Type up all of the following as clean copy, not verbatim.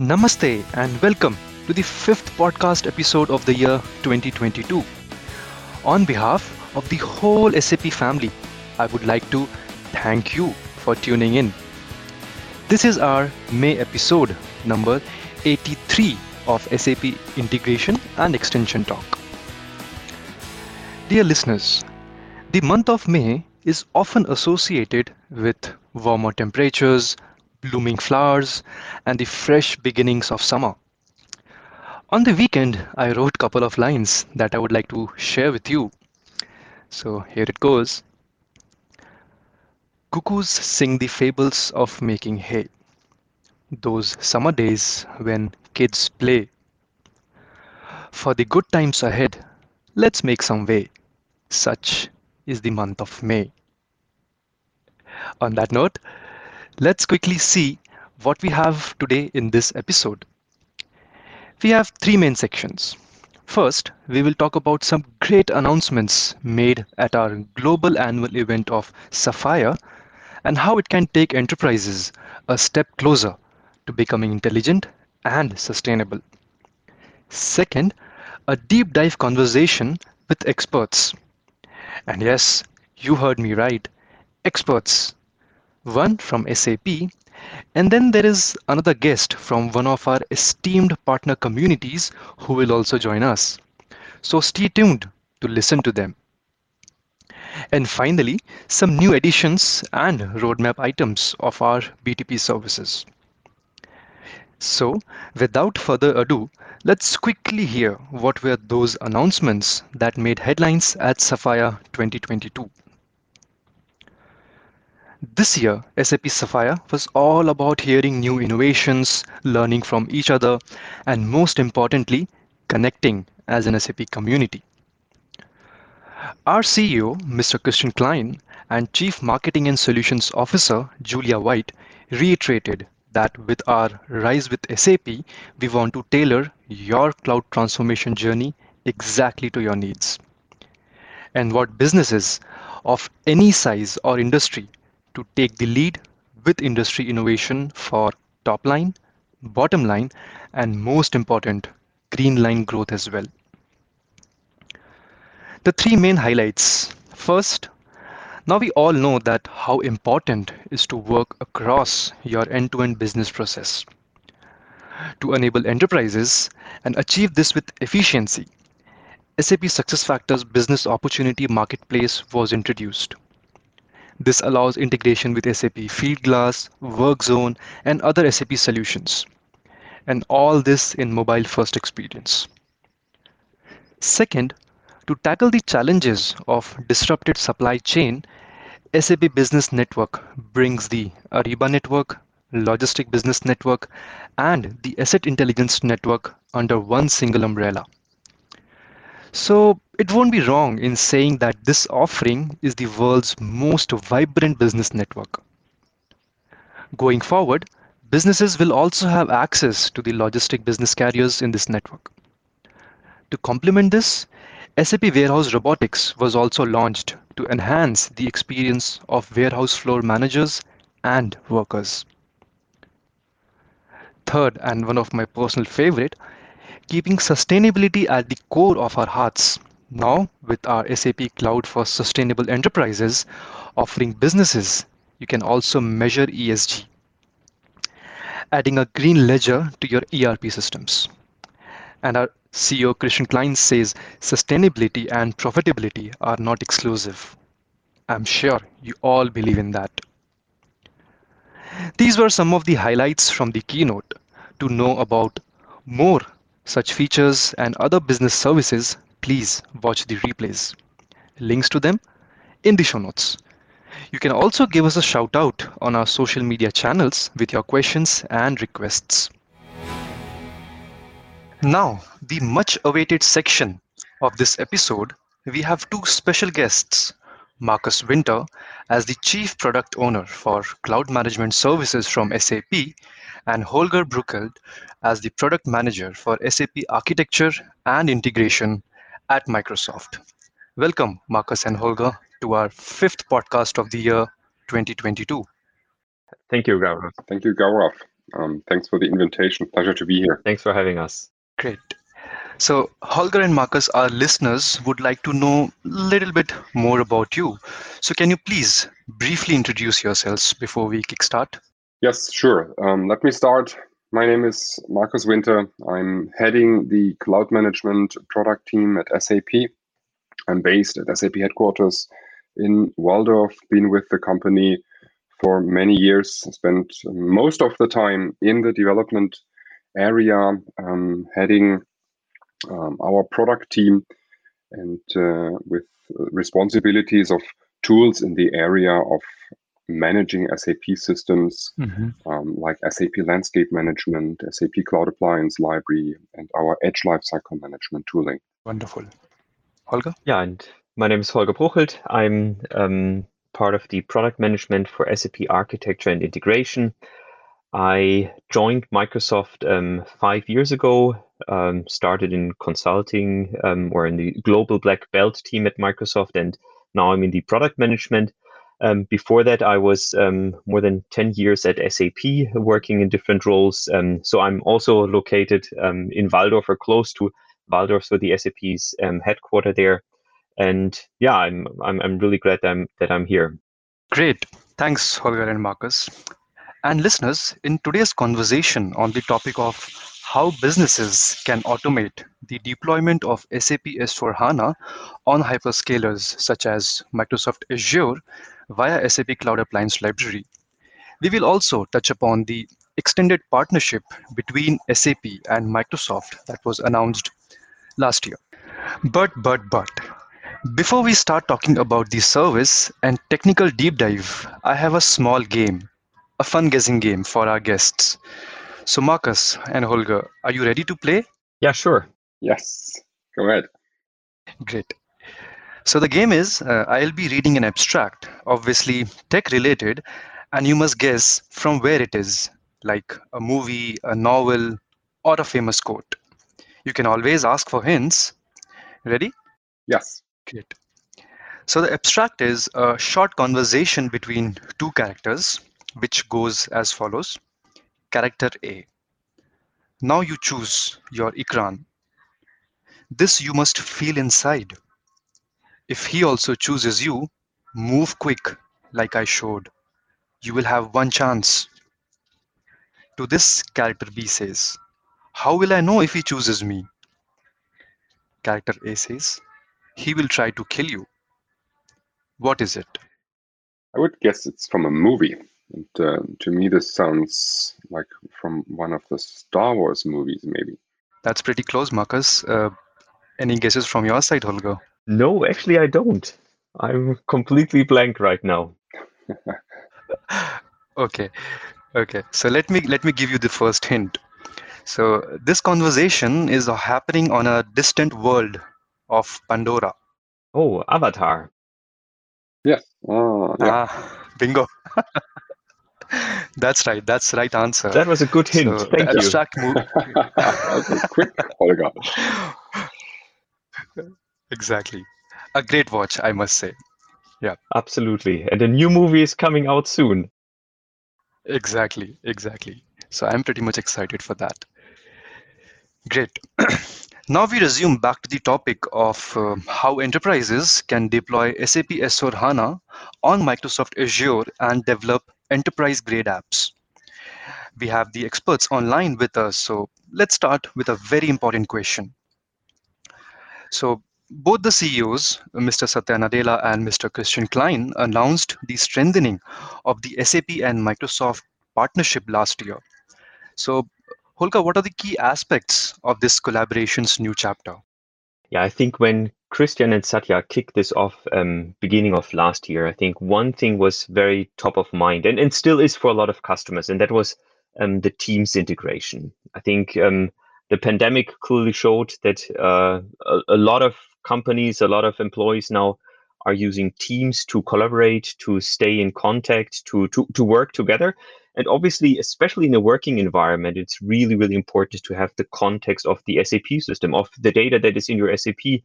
Namaste and welcome to the fifth podcast episode of the year 2022. On behalf of the whole SAP family, I would like to thank you for tuning in. This is our May episode number 83 of SAP Integration and Extension Talk. Dear listeners, the month of May is often associated with warmer temperatures, blooming flowers, and the fresh beginnings of summer. On the weekend, I wrote a couple of lines that I would like to share with you. So here it goes. Cuckoos sing the fables of making hay. Those summer days when kids play. For the good times ahead, let's make some way. Such is the month of May. On that note, let's quickly see what we have today in this episode. We have three main sections. First, we will talk about some great announcements made at our global annual event of Sapphire and how it can take enterprises a step closer to becoming intelligent and sustainable. Second, a deep dive conversation with experts. And yes, you heard me right, experts. One from SAP, and then there is another guest from one of our esteemed partner communities who will also join us. So stay tuned to listen to them. And finally, some new additions and roadmap items of our BTP services. So without further ado, let's quickly hear what were those announcements that made headlines at Sapphire 2022. This year, SAP Sapphire was all about hearing new innovations, learning from each other, and most importantly, connecting as an SAP community. Our CEO, Mr. Christian Klein, and Chief Marketing and Solutions Officer, Julia White, reiterated that with our Rise with SAP, we want to tailor your cloud transformation journey exactly to your needs. And what businesses of any size or industry to take the lead with industry innovation for top line, bottom line, and most important, green line growth as well. The three main highlights. First, now we all know that how important it is to work across your end-to-end business process. To enable enterprises and achieve this with efficiency, SAP SuccessFactors Business Opportunity Marketplace was introduced. This allows integration with SAP Fieldglass, WorkZone, and other SAP solutions. And all this in mobile-first experience. Second, to tackle the challenges of disrupted supply chain, SAP Business Network brings the Ariba Network, Logistic Business Network, and the Asset Intelligence Network under one single umbrella. So it won't be wrong in saying that this offering is the world's most vibrant business network. Going forward, businesses will also have access to the logistic business carriers in this network. To complement this, SAP Warehouse Robotics was also launched to enhance the experience of warehouse floor managers and workers. Third, and one of my personal favorite, keeping sustainability at the core of our hearts. Now, with our SAP Cloud for Sustainable Enterprises offering businesses, you can also measure ESG, adding a green ledger to your ERP systems. And our CEO Christian Klein says sustainability and profitability are not exclusive. I'm sure you all believe in that. These were some of the highlights from the keynote. To know about more such features and other business services, please watch the replays. Links to them in the show notes. You can also give us a shout out on our social media channels with your questions and requests. Now, the much awaited section of this episode, we have two special guests, Marcus Winter as the Chief Product Owner for Cloud Management Services from SAP, and Holger Bruchelt as the Product Manager for SAP Architecture and Integration at Microsoft. Welcome, Marcus and Holger, to our fifth podcast of the year 2022. Thank you, Gaurav. Thanks for the invitation. Pleasure to be here. Thanks for having us. Great. So Holger and Marcus, our listeners would like to know a little bit more about you. So can you please briefly introduce yourselves before we kickstart? Yes, sure. Let me start. My name is Marcus Winter. I'm heading the cloud management product team at SAP. I'm based at SAP headquarters in Waldorf, been with the company for many years, spent most of the time in the development area, heading our product team and with responsibilities of tools in the area of managing SAP systems, like SAP Landscape Management, SAP Cloud Appliance Library, and our Edge Lifecycle Management tooling. Wonderful. Holger? Yeah, and my name is Holger Bruchelt. I'm part of the product management for SAP architecture and integration. I joined Microsoft 5 years ago, started in consulting or in the global black belt team at Microsoft, and now I'm in the product management. Before that, I was more than 10 years at SAP working in different roles. So I'm also located in Waldorf or close to Waldorf, so the SAP's headquarter there. And yeah, I'm really glad that I'm here. Great. Thanks, Holger and Marcus. And listeners, in today's conversation on the topic of how businesses can automate the deployment of SAP S/4HANA on hyperscalers such as Microsoft Azure via SAP Cloud Appliance Library. We will also touch upon the extended partnership between SAP and Microsoft that was announced last year. But. Before we start talking about the service and technical deep dive, I have a small game, a fun guessing game for our guests. So Marcus and Holger, are you ready to play? Yeah, sure. Yes, go ahead. Great. So the game is, I'll be reading an abstract, obviously tech related, and you must guess from where it is, like a movie, a novel, or a famous quote. You can always ask for hints. Ready? Yes. Great. So the abstract is a short conversation between two characters, which goes as follows. Character A. Now you choose your ikran. This you must feel inside. If he also chooses you, move quick like I showed. You will have one chance. To this, character B says, how will I know if he chooses me? Character A says, he will try to kill you. What is it? I would guess it's from a movie. And, to me, this sounds like from one of the Star Wars movies, maybe. That's pretty close, Marcus. Any guesses from your side, Holger? No, actually, I don't. I'm completely blank right now. Okay. So let me give you the first hint. So this conversation is happening on a distant world of Pandora. Oh, Avatar. Yes. Yeah. Ah, bingo. That's right answer. That was a good hint. So thank you. That was quick. Oh, God. Exactly. A great watch, I must say. Yeah. Absolutely. And a new movie is coming out soon. Exactly. So I'm pretty much excited for that. Great. Now we resume back to the topic of how enterprises can deploy SAP S/4HANA on Microsoft Azure and develop enterprise-grade apps. We have the experts online with us, so let's start with a very important question. So both the CEOs, Mr. Satya Nadella and Mr. Christian Klein, announced the strengthening of the SAP and Microsoft partnership last year. So Holger, what are the key aspects of this collaboration's new chapter? Yeah, I think when Christian and Satya kicked this off beginning of last year, I think one thing was very top of mind and still is for a lot of customers, and that was the Teams integration. I think the pandemic clearly showed that a lot of companies, a lot of employees now are using Teams to collaborate, to stay in contact, to work together. And obviously, especially in a working environment, it's really, really important to have the context of the SAP system, of the data that is in your SAP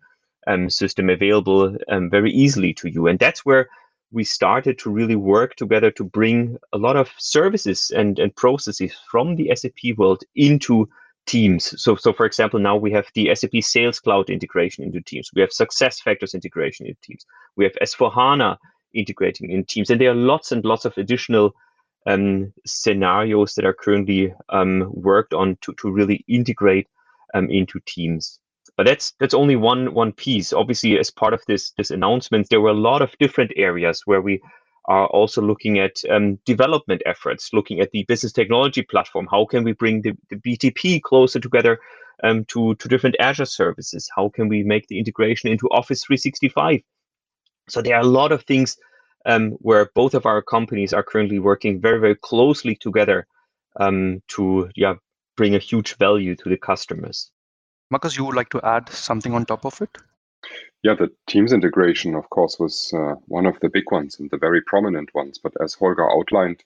system available very easily to you. And that's where we started to really work together to bring a lot of services and processes from the SAP world into Teams. So for example, now we have the SAP Sales Cloud integration into Teams. We have SuccessFactors integration into Teams. We have S/4HANA integrating in Teams. And there are lots and lots of additional scenarios that are currently worked on to really integrate into Teams. But that's only one piece. Obviously, as part of this announcement, there were a lot of different areas where we are also looking at development efforts, looking at the business technology platform. How can we bring the BTP closer together to different Azure services? How can we make the integration into Office 365? So there are a lot of things where both of our companies are currently working very, very closely together to bring a huge value to the customers. Marcus, you would like to add something on top of it? Yeah, the Teams integration, of course, was one of the big ones and the very prominent ones. But as Holger outlined,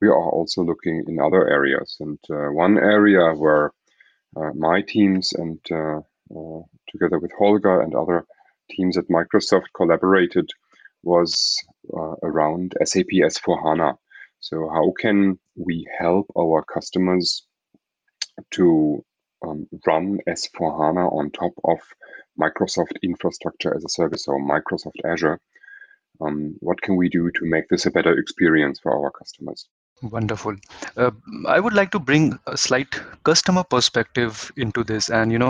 we are also looking in other areas. And one area where my teams and together with Holger and other teams at Microsoft collaborated was around SAP S/4HANA. So how can we help our customers to run S/4HANA on top of Microsoft Infrastructure as a Service, or Microsoft Azure? What can we do to make this a better experience for our customers? Wonderful. I would like to bring a slight customer perspective into this. And,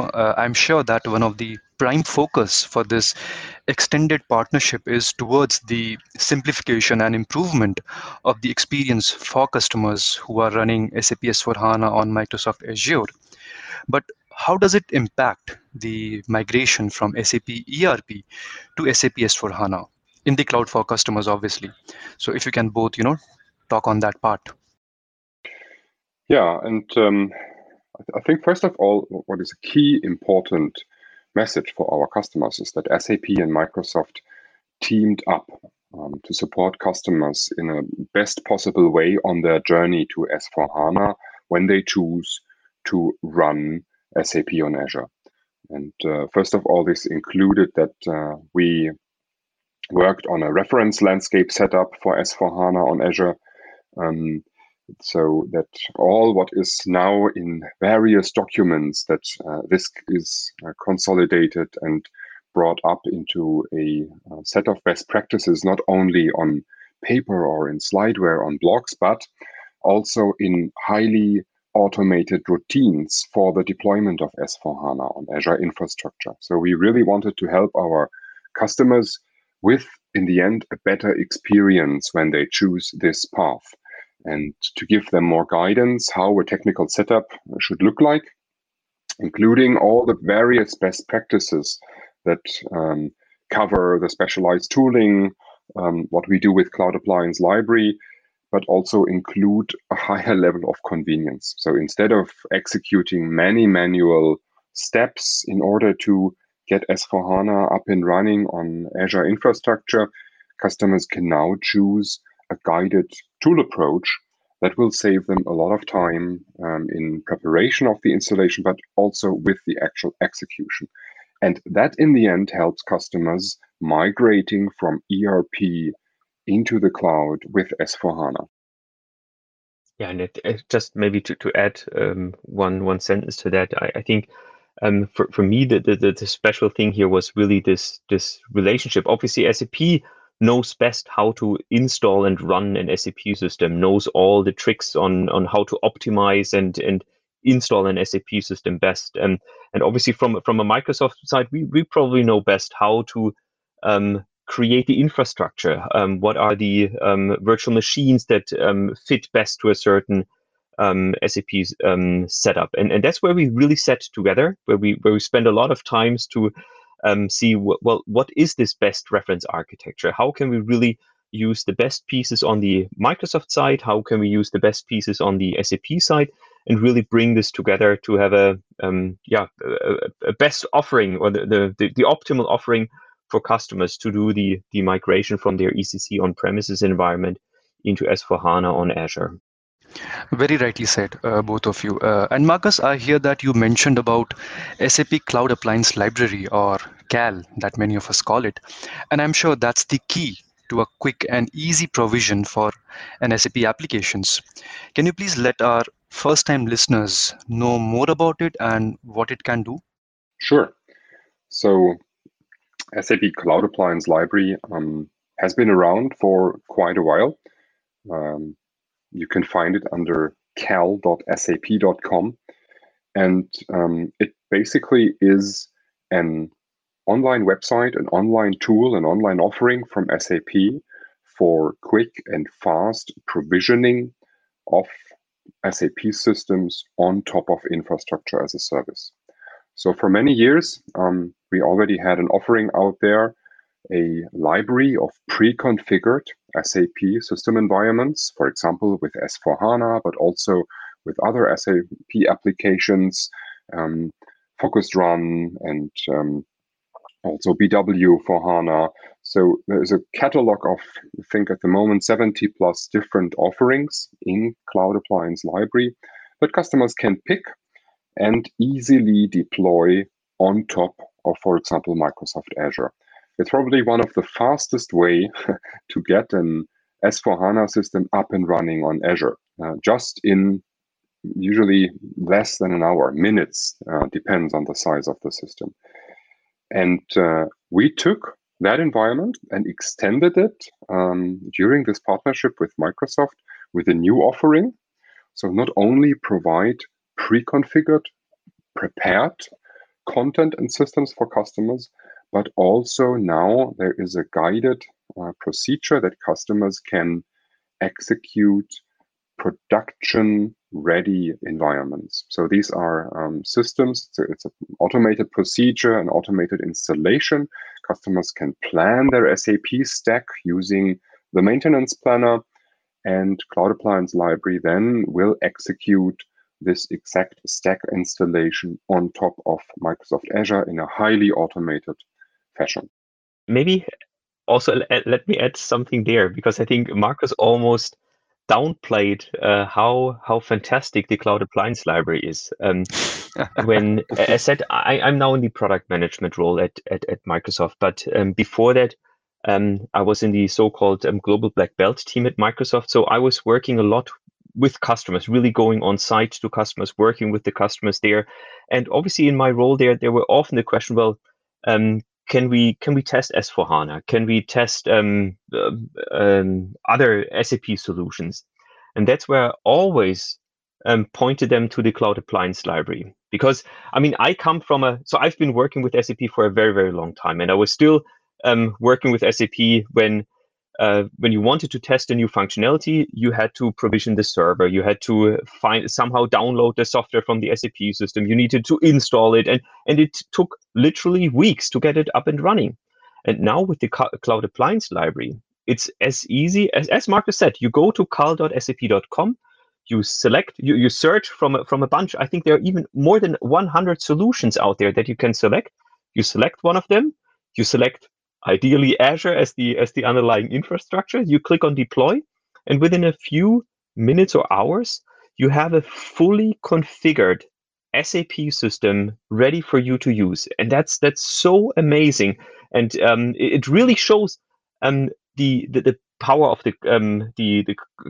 I'm sure that one of the prime focus for this extended partnership is towards the simplification and improvement of the experience for customers who are running SAP S/4HANA on Microsoft Azure. But how does it impact the migration from SAP ERP to SAP S/4HANA in the cloud for customers, obviously? So if you can both, talk on that part. Yeah, and I think first of all, what is a key important message for our customers is that SAP and Microsoft teamed up to support customers in a best possible way on their journey to S/4HANA when they choose to run SAP on Azure. And first of all, this included that we worked on a reference landscape setup for S/4HANA on Azure, so that all what is now in various documents, that this is consolidated and brought up into a set of best practices, not only on paper or in slideware on blocks, but also in highly automated routines for the deployment of S/4HANA on Azure infrastructure. So we really wanted to help our customers with, in the end, a better experience when they choose this path, and to give them more guidance how a technical setup should look like, including all the various best practices that cover the specialized tooling, what we do with Cloud Appliance Library, but also include a higher level of convenience. So instead of executing many manual steps in order to get S/4HANA up and running on Azure infrastructure, customers can now choose a guided tool approach that will save them a lot of time in preparation of the installation, but also with the actual execution. And that in the end helps customers migrating from ERP into the cloud with S/4HANA. Yeah, and it just maybe to add one sentence to that, I think for me the special thing here was really this relationship. Obviously, SAP knows best how to install and run an SAP system, knows all the tricks on how to optimize and install an SAP system best. And obviously, from a Microsoft side, we probably know best how to create the infrastructure. What are the virtual machines that fit best to a certain SAP setup? And that's where we really sat together, where we spend a lot of times to see what is this best reference architecture? How can we really use the best pieces on the Microsoft side? How can we use the best pieces on the SAP side? And really bring this together to have a best offering, or the optimal offering for customers to do the migration from their ECC on-premises environment into S/4HANA on Azure. Very rightly said, both of you. And Marcus, I hear that you mentioned about SAP Cloud Appliance Library, or CAL, that many of us call it. And I'm sure that's the key to a quick and easy provision for an SAP applications. Can you please let our first-time listeners know more about it and what it can do? Sure. So SAP Cloud Appliance Library has been around for quite a while. You can find it under cal.sap.com. And it basically is an online website, an online tool, an online offering from SAP for quick and fast provisioning of SAP systems on top of infrastructure as a service. So for many years, we already had an offering out there, a library of pre-configured SAP system environments, for example, with S/4HANA, but also with other SAP applications, Focused Run, and also BW for HANA. So there's a catalog of, I think at the moment, 70 plus different offerings in Cloud Appliance Library that customers can pick and easily deploy on top of, for example, Microsoft Azure. It's probably one of the fastest way to get an S/4HANA system up and running on Azure, just in usually less than an hour, minutes, depends on the size of the system. And we took that environment and extended it during this partnership with Microsoft with a new offering. So not only provide pre-configured, prepared content and systems for customers, but also now there is a guided procedure that customers can execute production-ready environments. So these are systems. So it's an automated procedure, an automated installation. Customers can plan their SAP stack using the maintenance planner, and Cloud Appliance Library then will execute this exact stack installation on top of Microsoft Azure in a highly automated fashion. Maybe also let me add something there, because I think Marcus almost downplayed how fantastic the Cloud Appliance Library is. When I said I'm now in the product management role at Microsoft, but before that, I was in the so-called global black belt team at Microsoft. So I was working a lot with customers, really going on site to customers, working with the customers there. And obviously, in my role there were often the question, well, can we test S/4HANA? Can we test other SAP solutions? And that's where I always pointed them to the Cloud Appliance Library. Because, I mean, I come from so I've been working with SAP for a very, very long time. And I was still working with SAP when you wanted to test a new functionality, you had to provision the server. You had to somehow download the software from the SAP system. You needed to install it. And it took literally weeks to get it up and running. And now with the Cloud Appliance Library, it's as easy as Marcus said. You go to cal.sap.com, you select, you search from a bunch. I think there are even more than 100 solutions out there that you can select. You select one of them. You select ideally Azure as the underlying infrastructure. You click on deploy, and within a few minutes or hours, you have a fully configured SAP system ready for you to use. And that's so amazing. And it really shows the power of the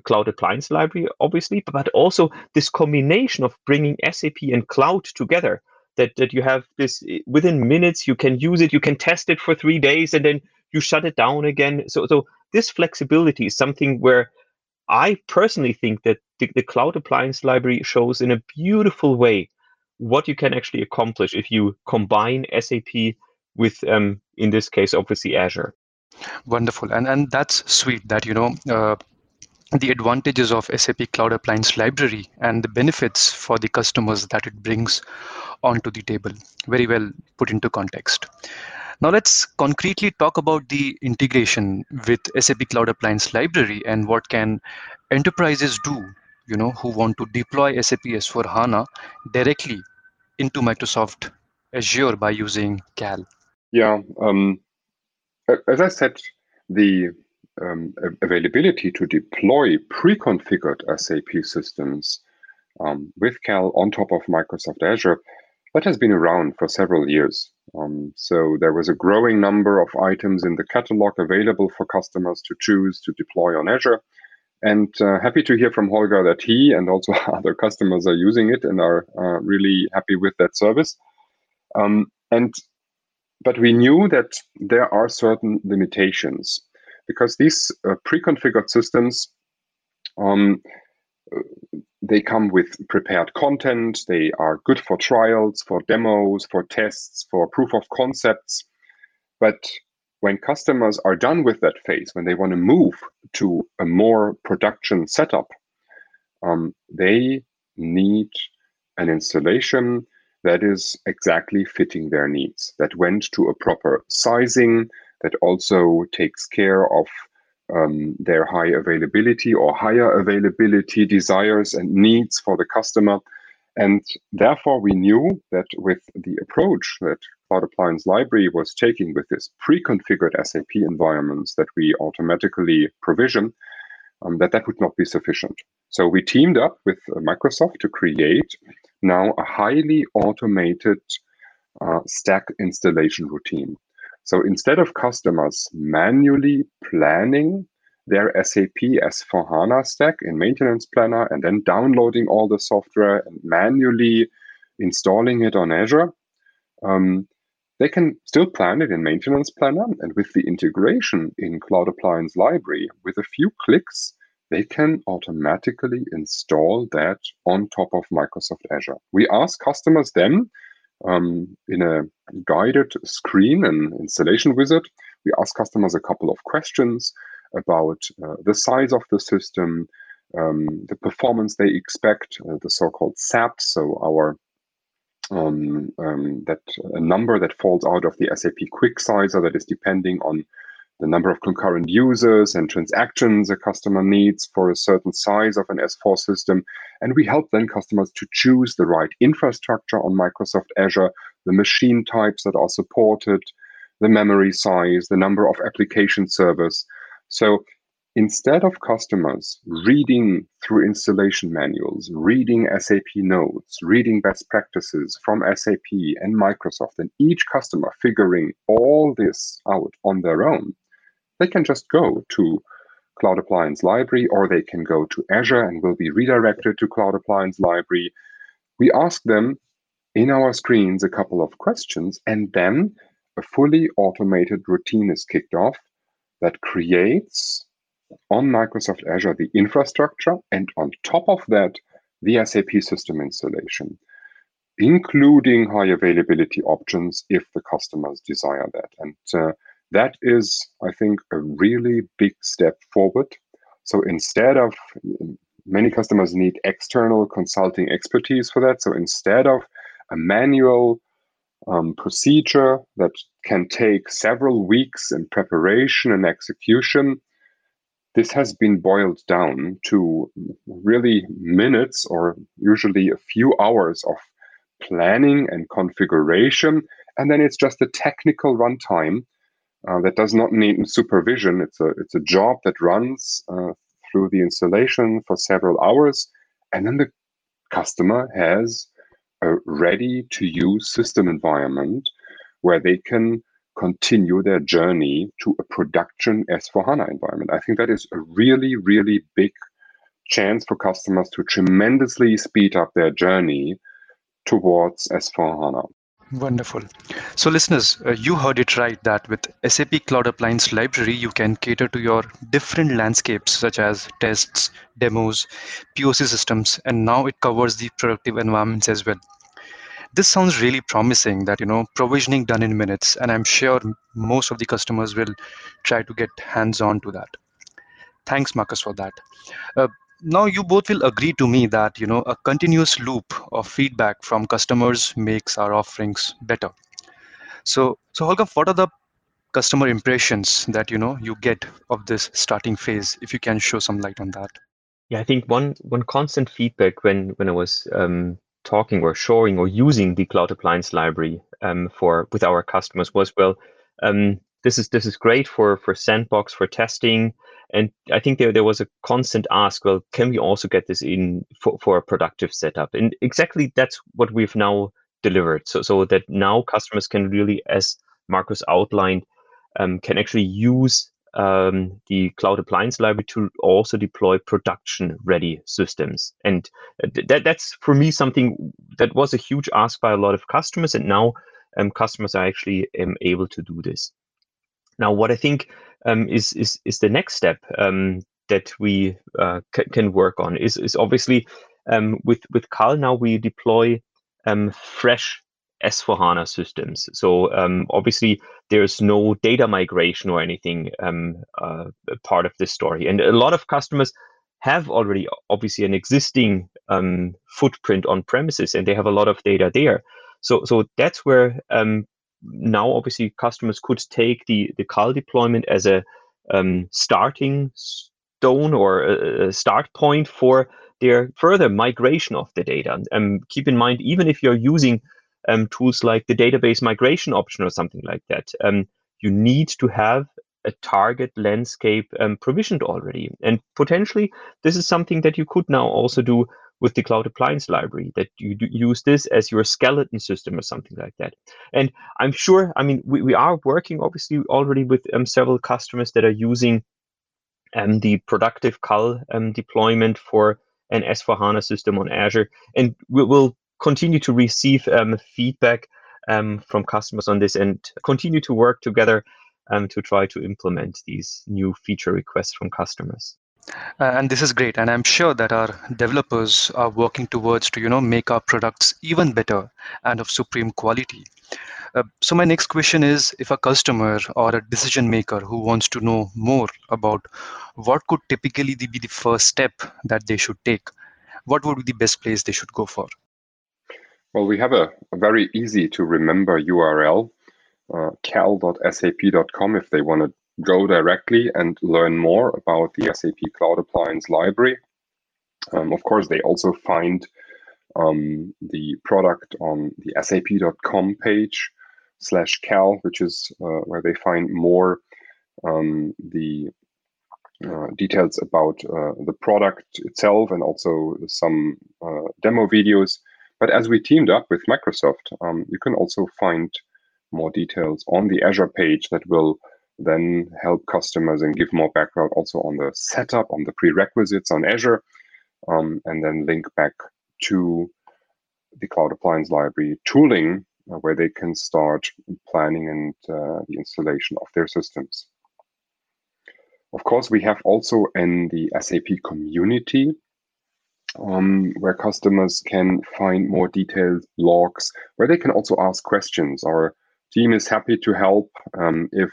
Cloud Appliance Library, obviously, but also this combination of bringing SAP and cloud together. That you have this within minutes, you can use it, you can test it for 3 days, and then you shut it down again. So this flexibility is something where I personally think that the Cloud Appliance Library shows in a beautiful way what you can actually accomplish if you combine SAP with, in this case, obviously Azure. Wonderful, and that's sweet that, you know, the advantages of SAP Cloud Appliance Library and the benefits for the customers that it brings onto the table. Very well put into context. Now let's concretely talk about the integration with SAP Cloud Appliance Library and what can enterprises do, you know, who want to deploy SAP S/4HANA directly into Microsoft Azure by using Cal. Yeah, as I said, the availability to deploy pre-configured SAP systems with Cal on top of Microsoft Azure that has been around for several years. So there was a growing number of items in the catalog available for customers to choose to deploy on Azure. And happy to hear from Holger that he and also other customers are using it and are really happy with that service. But we knew that there are certain limitations because these pre-configured systems, they come with prepared content. They are good for trials, for demos, for tests, for proof of concepts. But when customers are done with that phase, when they want to move to a more production setup, they need an installation that is exactly fitting their needs, that went to a proper sizing, that also takes care of their high availability or higher availability desires and needs for the customer. And therefore, we knew that with the approach that Cloud Appliance Library was taking with this pre-configured SAP environments that we automatically provision, that would not be sufficient. So we teamed up with Microsoft to create now a highly automated stack installation routine. So instead of customers manually planning their SAP S/4HANA stack in Maintenance Planner and then downloading all the software and manually installing it on Azure, they can still plan it in Maintenance Planner. And with the integration in Cloud Appliance Library, with a few clicks, they can automatically install that on top of Microsoft Azure. We ask customers then, in a guided screen and installation wizard, we ask customers a couple of questions about the size of the system, the performance they expect, the so-called SAP, so our a number that falls out of the SAP QuickSizer that is depending on the number of concurrent users and transactions a customer needs for a certain size of an S4 system. And we help then customers to choose the right infrastructure on Microsoft Azure, the machine types that are supported, the memory size, the number of application servers. So instead of customers reading through installation manuals, reading SAP notes, reading best practices from SAP and Microsoft, and each customer figuring all this out on their own, they can just go to Cloud Appliance Library, or they can go to Azure and will be redirected to Cloud Appliance Library. We ask them in our screens a couple of questions, and then a fully automated routine is kicked off that creates on Microsoft Azure the infrastructure, and on top of that, the SAP system installation, including high availability options if the customers desire that. And that is, I think, a really big step forward. So instead of, many customers need external consulting expertise for that. So instead of a manual procedure that can take several weeks in preparation and execution, this has been boiled down to really minutes or usually a few hours of planning and configuration. And then it's just a technical runtime that does not need supervision. It's a job that runs through the installation for several hours, and then the customer has a ready-to-use system environment where they can continue their journey to a production S/4HANA environment. I think that is a really, really big chance for customers to tremendously speed up their journey towards S/4HANA. Wonderful. So listeners, you heard it right that with SAP Cloud Appliance Library, you can cater to your different landscapes such as tests, demos, POC systems, and now it covers the productive environments as well. This sounds really promising that, provisioning done in minutes, and I'm sure most of the customers will try to get hands-on to that. Thanks, Marcus, for that. Now you both will agree to me that a continuous loop of feedback from customers makes our offerings better. So Holger, what are the customer impressions that you get of this starting phase? If you can show some light on that. Yeah, I think one constant feedback when I was talking or showing or using the Cloud Appliance Library with our customers was, well, this is great for sandbox, for testing. And I think there was a constant ask, well, can we also get this in for a productive setup? And exactly that's what we've now delivered. So that now customers can really, as Marcus outlined, can actually use the Cloud Appliance Library to also deploy production-ready systems. And that's, for me, something that was a huge ask by a lot of customers. And now customers are actually able to do this. Now, what I think is the next step that we can work on is obviously with Cal now we deploy fresh S/4HANA systems. So obviously there's no data migration or anything part of this story. And a lot of customers have already obviously an existing footprint on premises, and they have a lot of data there. So that's where now obviously customers could take the Cal deployment as a starting stone or a start point for their further migration of the data. Keep in mind, even if you're using tools like the database migration option or something like that, you need to have a target landscape provisioned already. And potentially, this is something that you could now also do with the Cloud Appliance Library, that you use this as your skeleton system or something like that. And I'm sure, I mean, we are working obviously already with several customers that are using the productive Cal deployment for an S/4HANA system on Azure. And we will continue to receive feedback from customers on this and continue to work together to try to implement these new feature requests from customers. And this is great, and I'm sure that our developers are working towards to make our products even better and of supreme quality. So my next question is, if a customer or a decision maker who wants to know more about what could typically be the first step that they should take, what would be the best place they should go for? Well, we have a very easy to remember URL, cal.sap.com, if they want to go directly and learn more about the SAP Cloud Appliance Library. Of course, they also find the product on the sap.com page /cal, which is where they find more the details about the product itself and also some demo videos. But as we teamed up with Microsoft, you can also find more details on the Azure page that will then help customers and give more background also on the setup, on the prerequisites on Azure, and then link back to the Cloud Appliance Library tooling where they can start planning and the installation of their systems. Of course, we have also in the SAP community where customers can find more detailed logs, where they can also ask questions. Our team is happy to help if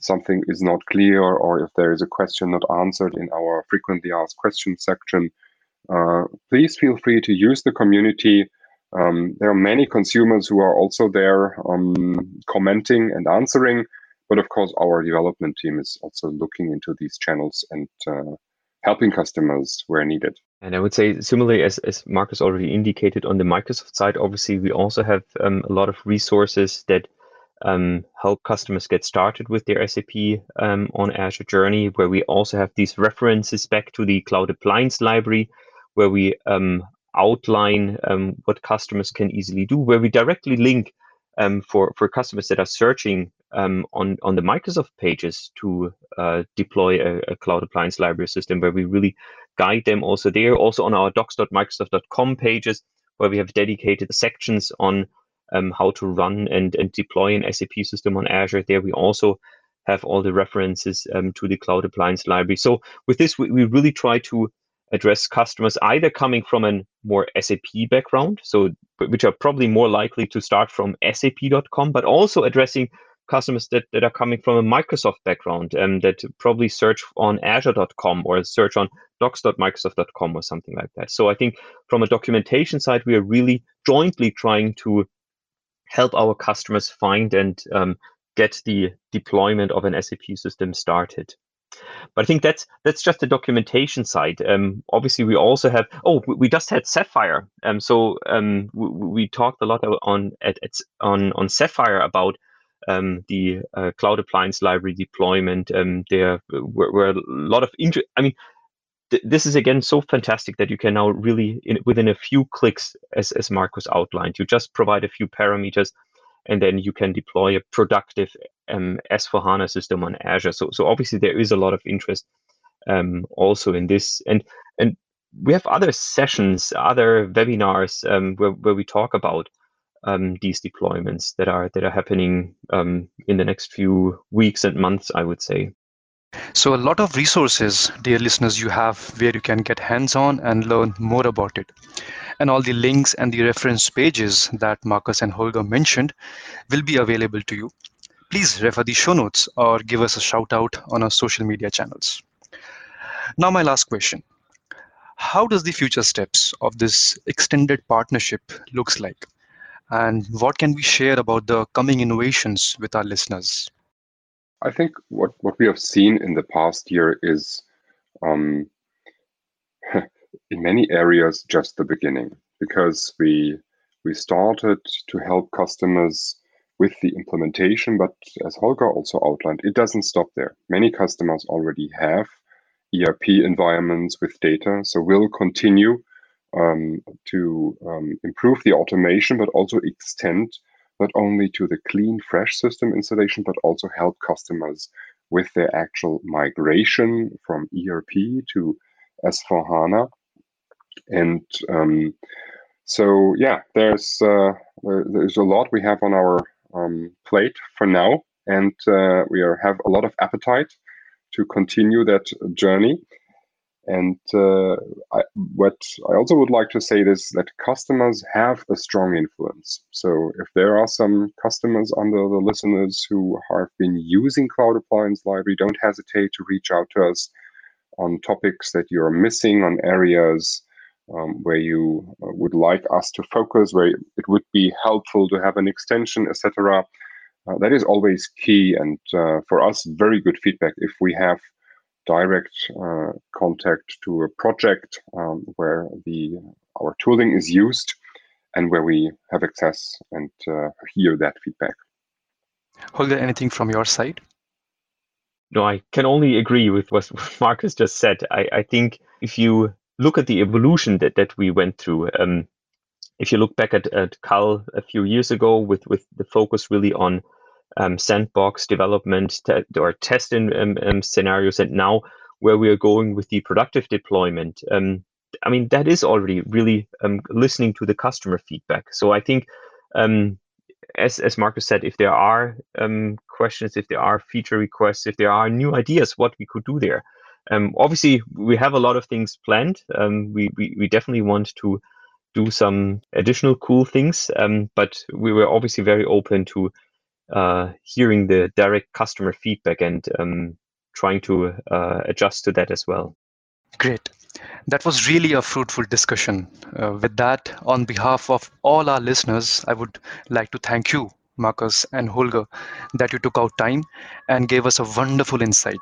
something is not clear or if there is a question not answered in our frequently asked questions section. Please feel free to use the community. There are many consumers who are also there commenting and answering, but of course our development team is also looking into these channels and helping customers where needed. And I would say similarly, as Marcus already indicated, on the Microsoft side, obviously we also have a lot of resources that help customers get started with their SAP on Azure journey, where we also have these references back to the Cloud Appliance Library, where we outline what customers can easily do, where we directly link for customers that are searching on the Microsoft pages to deploy a Cloud Appliance Library system, where we really guide them also there. Also on our docs.microsoft.com pages, where we have dedicated sections on how to run and deploy an SAP system on Azure. There we also have all the references to the Cloud Appliance Library. So with this, we really try to address customers either coming from a more SAP background, so which are probably more likely to start from sap.com, but also addressing customers that are coming from a Microsoft background that probably search on azure.com or search on docs.microsoft.com or something like that. So I think from a documentation side, we are really jointly trying to help our customers find and get the deployment of an SAP system started. But I think that's just the documentation side. Obviously, we also have, we just had Sapphire. We talked a lot on Sapphire about the Cloud Appliance Library deployment. There were a lot of this is, again, so fantastic that you can now really, within a few clicks, as Marcus outlined, you just provide a few parameters, and then you can deploy a productive S/4HANA system on Azure. So obviously there is a lot of interest also in this. And we have other sessions, other webinars where we talk about these deployments that are happening in the next few weeks and months, I would say. So a lot of resources, dear listeners, you have where you can get hands-on and learn more about it. And all the links and the reference pages that Marcus and Holger mentioned will be available to you. Please refer the show notes or give us a shout out on our social media channels. Now, my last question. How does the future steps of this extended partnership looks like? And what can we share about the coming innovations with our listeners? I think what we have seen in the past year is in many areas just the beginning, because we started to help customers with the implementation, but as Holger also outlined, it doesn't stop there. Many customers already have ERP environments with data, so we'll continue to improve the automation, but also extend not only to the clean, fresh system installation, but also help customers with their actual migration from ERP to S/4HANA. And so, yeah, there's a lot we have on our plate for now, and we have a lot of appetite to continue that journey. And what I also would like to say is that customers have a strong influence. So if there are some customers under the listeners who have been using Cloud Appliance Library, don't hesitate to reach out to us on topics that you're missing, on areas where you would like us to focus, where it would be helpful to have an extension, etc. That is always key, and for us, very good feedback if we have direct contact to a project where our tooling is used and where we have access and hear that feedback. Holger, anything from your side? No, I can only agree with what Marcus just said. I think if you look at the evolution that we went through, if you look back at Cal a few years ago with the focus really on sandbox development or testing scenarios, and now where we are going with the productive deployment. I mean, that is already really listening to the customer feedback. So I think, as Marcus said, if there are questions, if there are feature requests, if there are new ideas, what we could do there. Obviously, we have a lot of things planned. We definitely want to do some additional cool things, but we were obviously very open to hearing the direct customer feedback and trying to adjust to that as well. Great. That was really a fruitful discussion. With that, on behalf of all our listeners, I would like to thank you, Marcus and Holger, that you took out time and gave us a wonderful insight.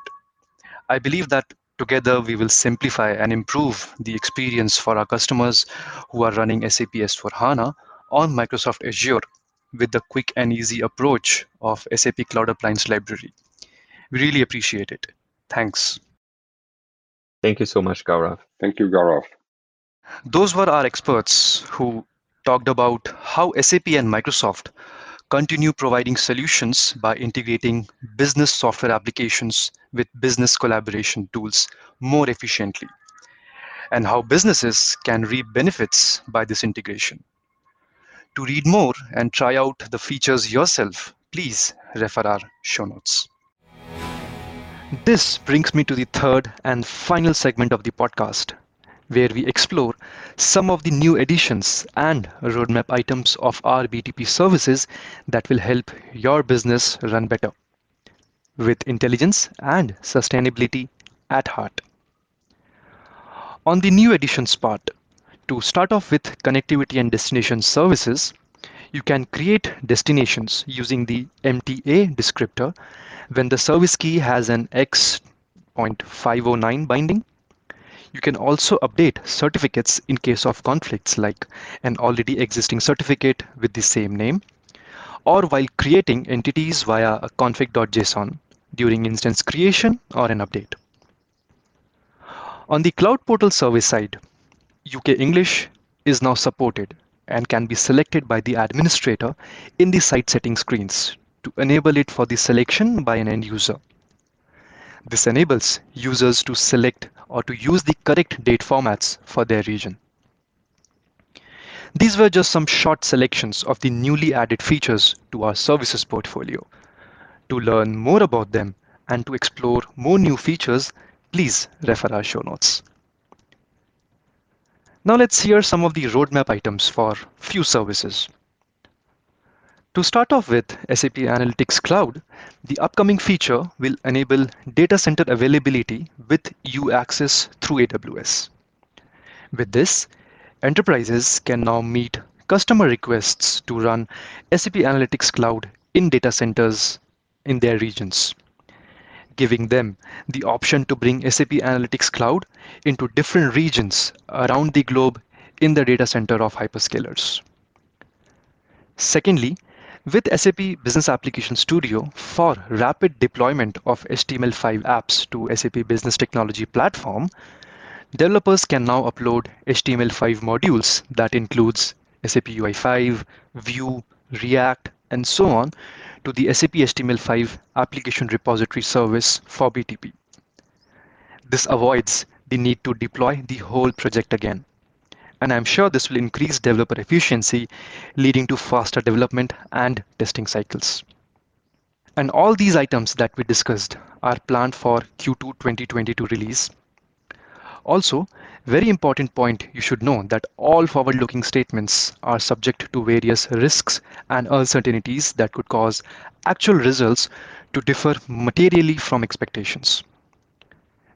I believe that together we will simplify and improve the experience for our customers who are running SAP S/4HANA on Microsoft Azure with the quick and easy approach of SAP Cloud Appliance Library. We really appreciate it. Thanks. Thank you so much, Gaurav. Thank you, Gaurav. Those were our experts who talked about how SAP and Microsoft continue providing solutions by integrating business software applications with business collaboration tools more efficiently, and how businesses can reap benefits by this integration. To read more and try out the features yourself, please refer our show notes. This brings me to the third and final segment of the podcast, where we explore some of the new additions and roadmap items of our BTP services that will help your business run better, with intelligence and sustainability at heart. On the new additions part, to start off with connectivity and destination services, you can create destinations using the MTA descriptor when the service key has an X.509 binding. You can also update certificates in case of conflicts, like an already existing certificate with the same name, or while creating entities via a config.json during instance creation or an update. On the Cloud Portal service side, UK English is now supported and can be selected by the administrator in the site setting screens to enable it for the selection by an end user. This enables users to select or to use the correct date formats for their region. These were just some short selections of the newly added features to our services portfolio. To learn more about them and to explore more new features, please refer our show notes. Now let's hear some of the roadmap items for few services. To start off with SAP Analytics Cloud, the upcoming feature will enable data center availability with EU access through AWS. With this, enterprises can now meet customer requests to run SAP Analytics Cloud in data centers in their regions, giving them the option to bring SAP Analytics Cloud into different regions around the globe in the data center of hyperscalers. Secondly, with SAP Business Application Studio for rapid deployment of HTML5 apps to SAP Business Technology Platform, developers can now upload HTML5 modules that includes SAP UI5, Vue, React, and so on to the SAP HTML5 application repository service for BTP. This avoids the need to deploy the whole project again. And I'm sure this will increase developer efficiency, leading to faster development and testing cycles. And all these items that we discussed are planned for Q2 2022 release. Also, very important point you should know that all forward-looking statements are subject to various risks and uncertainties that could cause actual results to differ materially from expectations.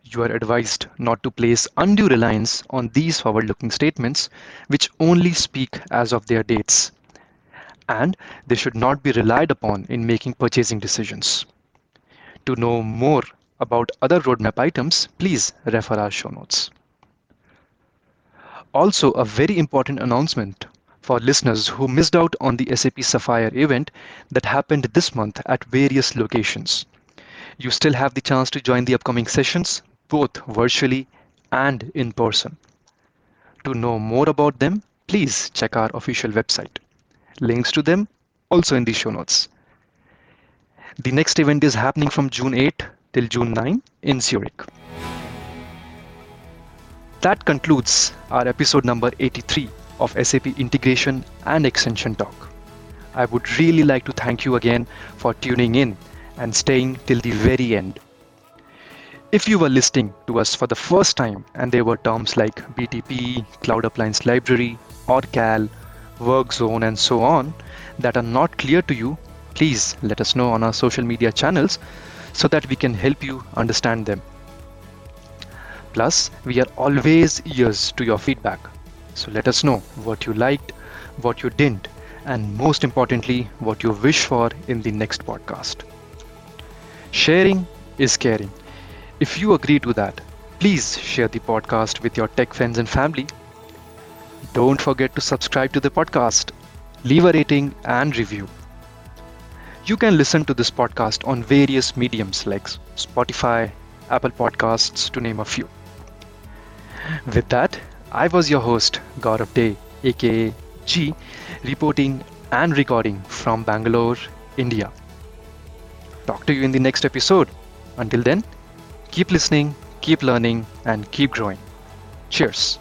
You are advised not to place undue reliance on these forward-looking statements, which only speak as of their dates, and they should not be relied upon in making purchasing decisions. To know more about other roadmap items, please refer our show notes. Also, a very important announcement for listeners who missed out on the SAP Sapphire event that happened this month at various locations. You still have the chance to join the upcoming sessions, both virtually and in person. To know more about them, please check our official website. Links to them also in the show notes. The next event is happening from June 8 till June 9 in Zurich. That concludes our episode number 83 of SAP Integration and Extension Talk. I would really like to thank you again for tuning in and staying till the very end. If you were listening to us for the first time and there were terms like BTP, Cloud Appliance Library, or Cal, WorkZone, and so on that are not clear to you, please let us know on our social media channels so that we can help you understand them. Plus, we are always ears to your feedback. So let us know what you liked, what you didn't, and most importantly, what you wish for in the next podcast. Sharing is caring. If you agree to that, please share the podcast with your tech friends and family. Don't forget to subscribe to the podcast, leave a rating and review. You can listen to this podcast on various mediums like Spotify, Apple Podcasts, to name a few. With that, I was your host, Gaurav Day, aka G, reporting and recording from Bangalore, India. Talk to you in the next episode. Until then, keep listening, keep learning, and keep growing. Cheers.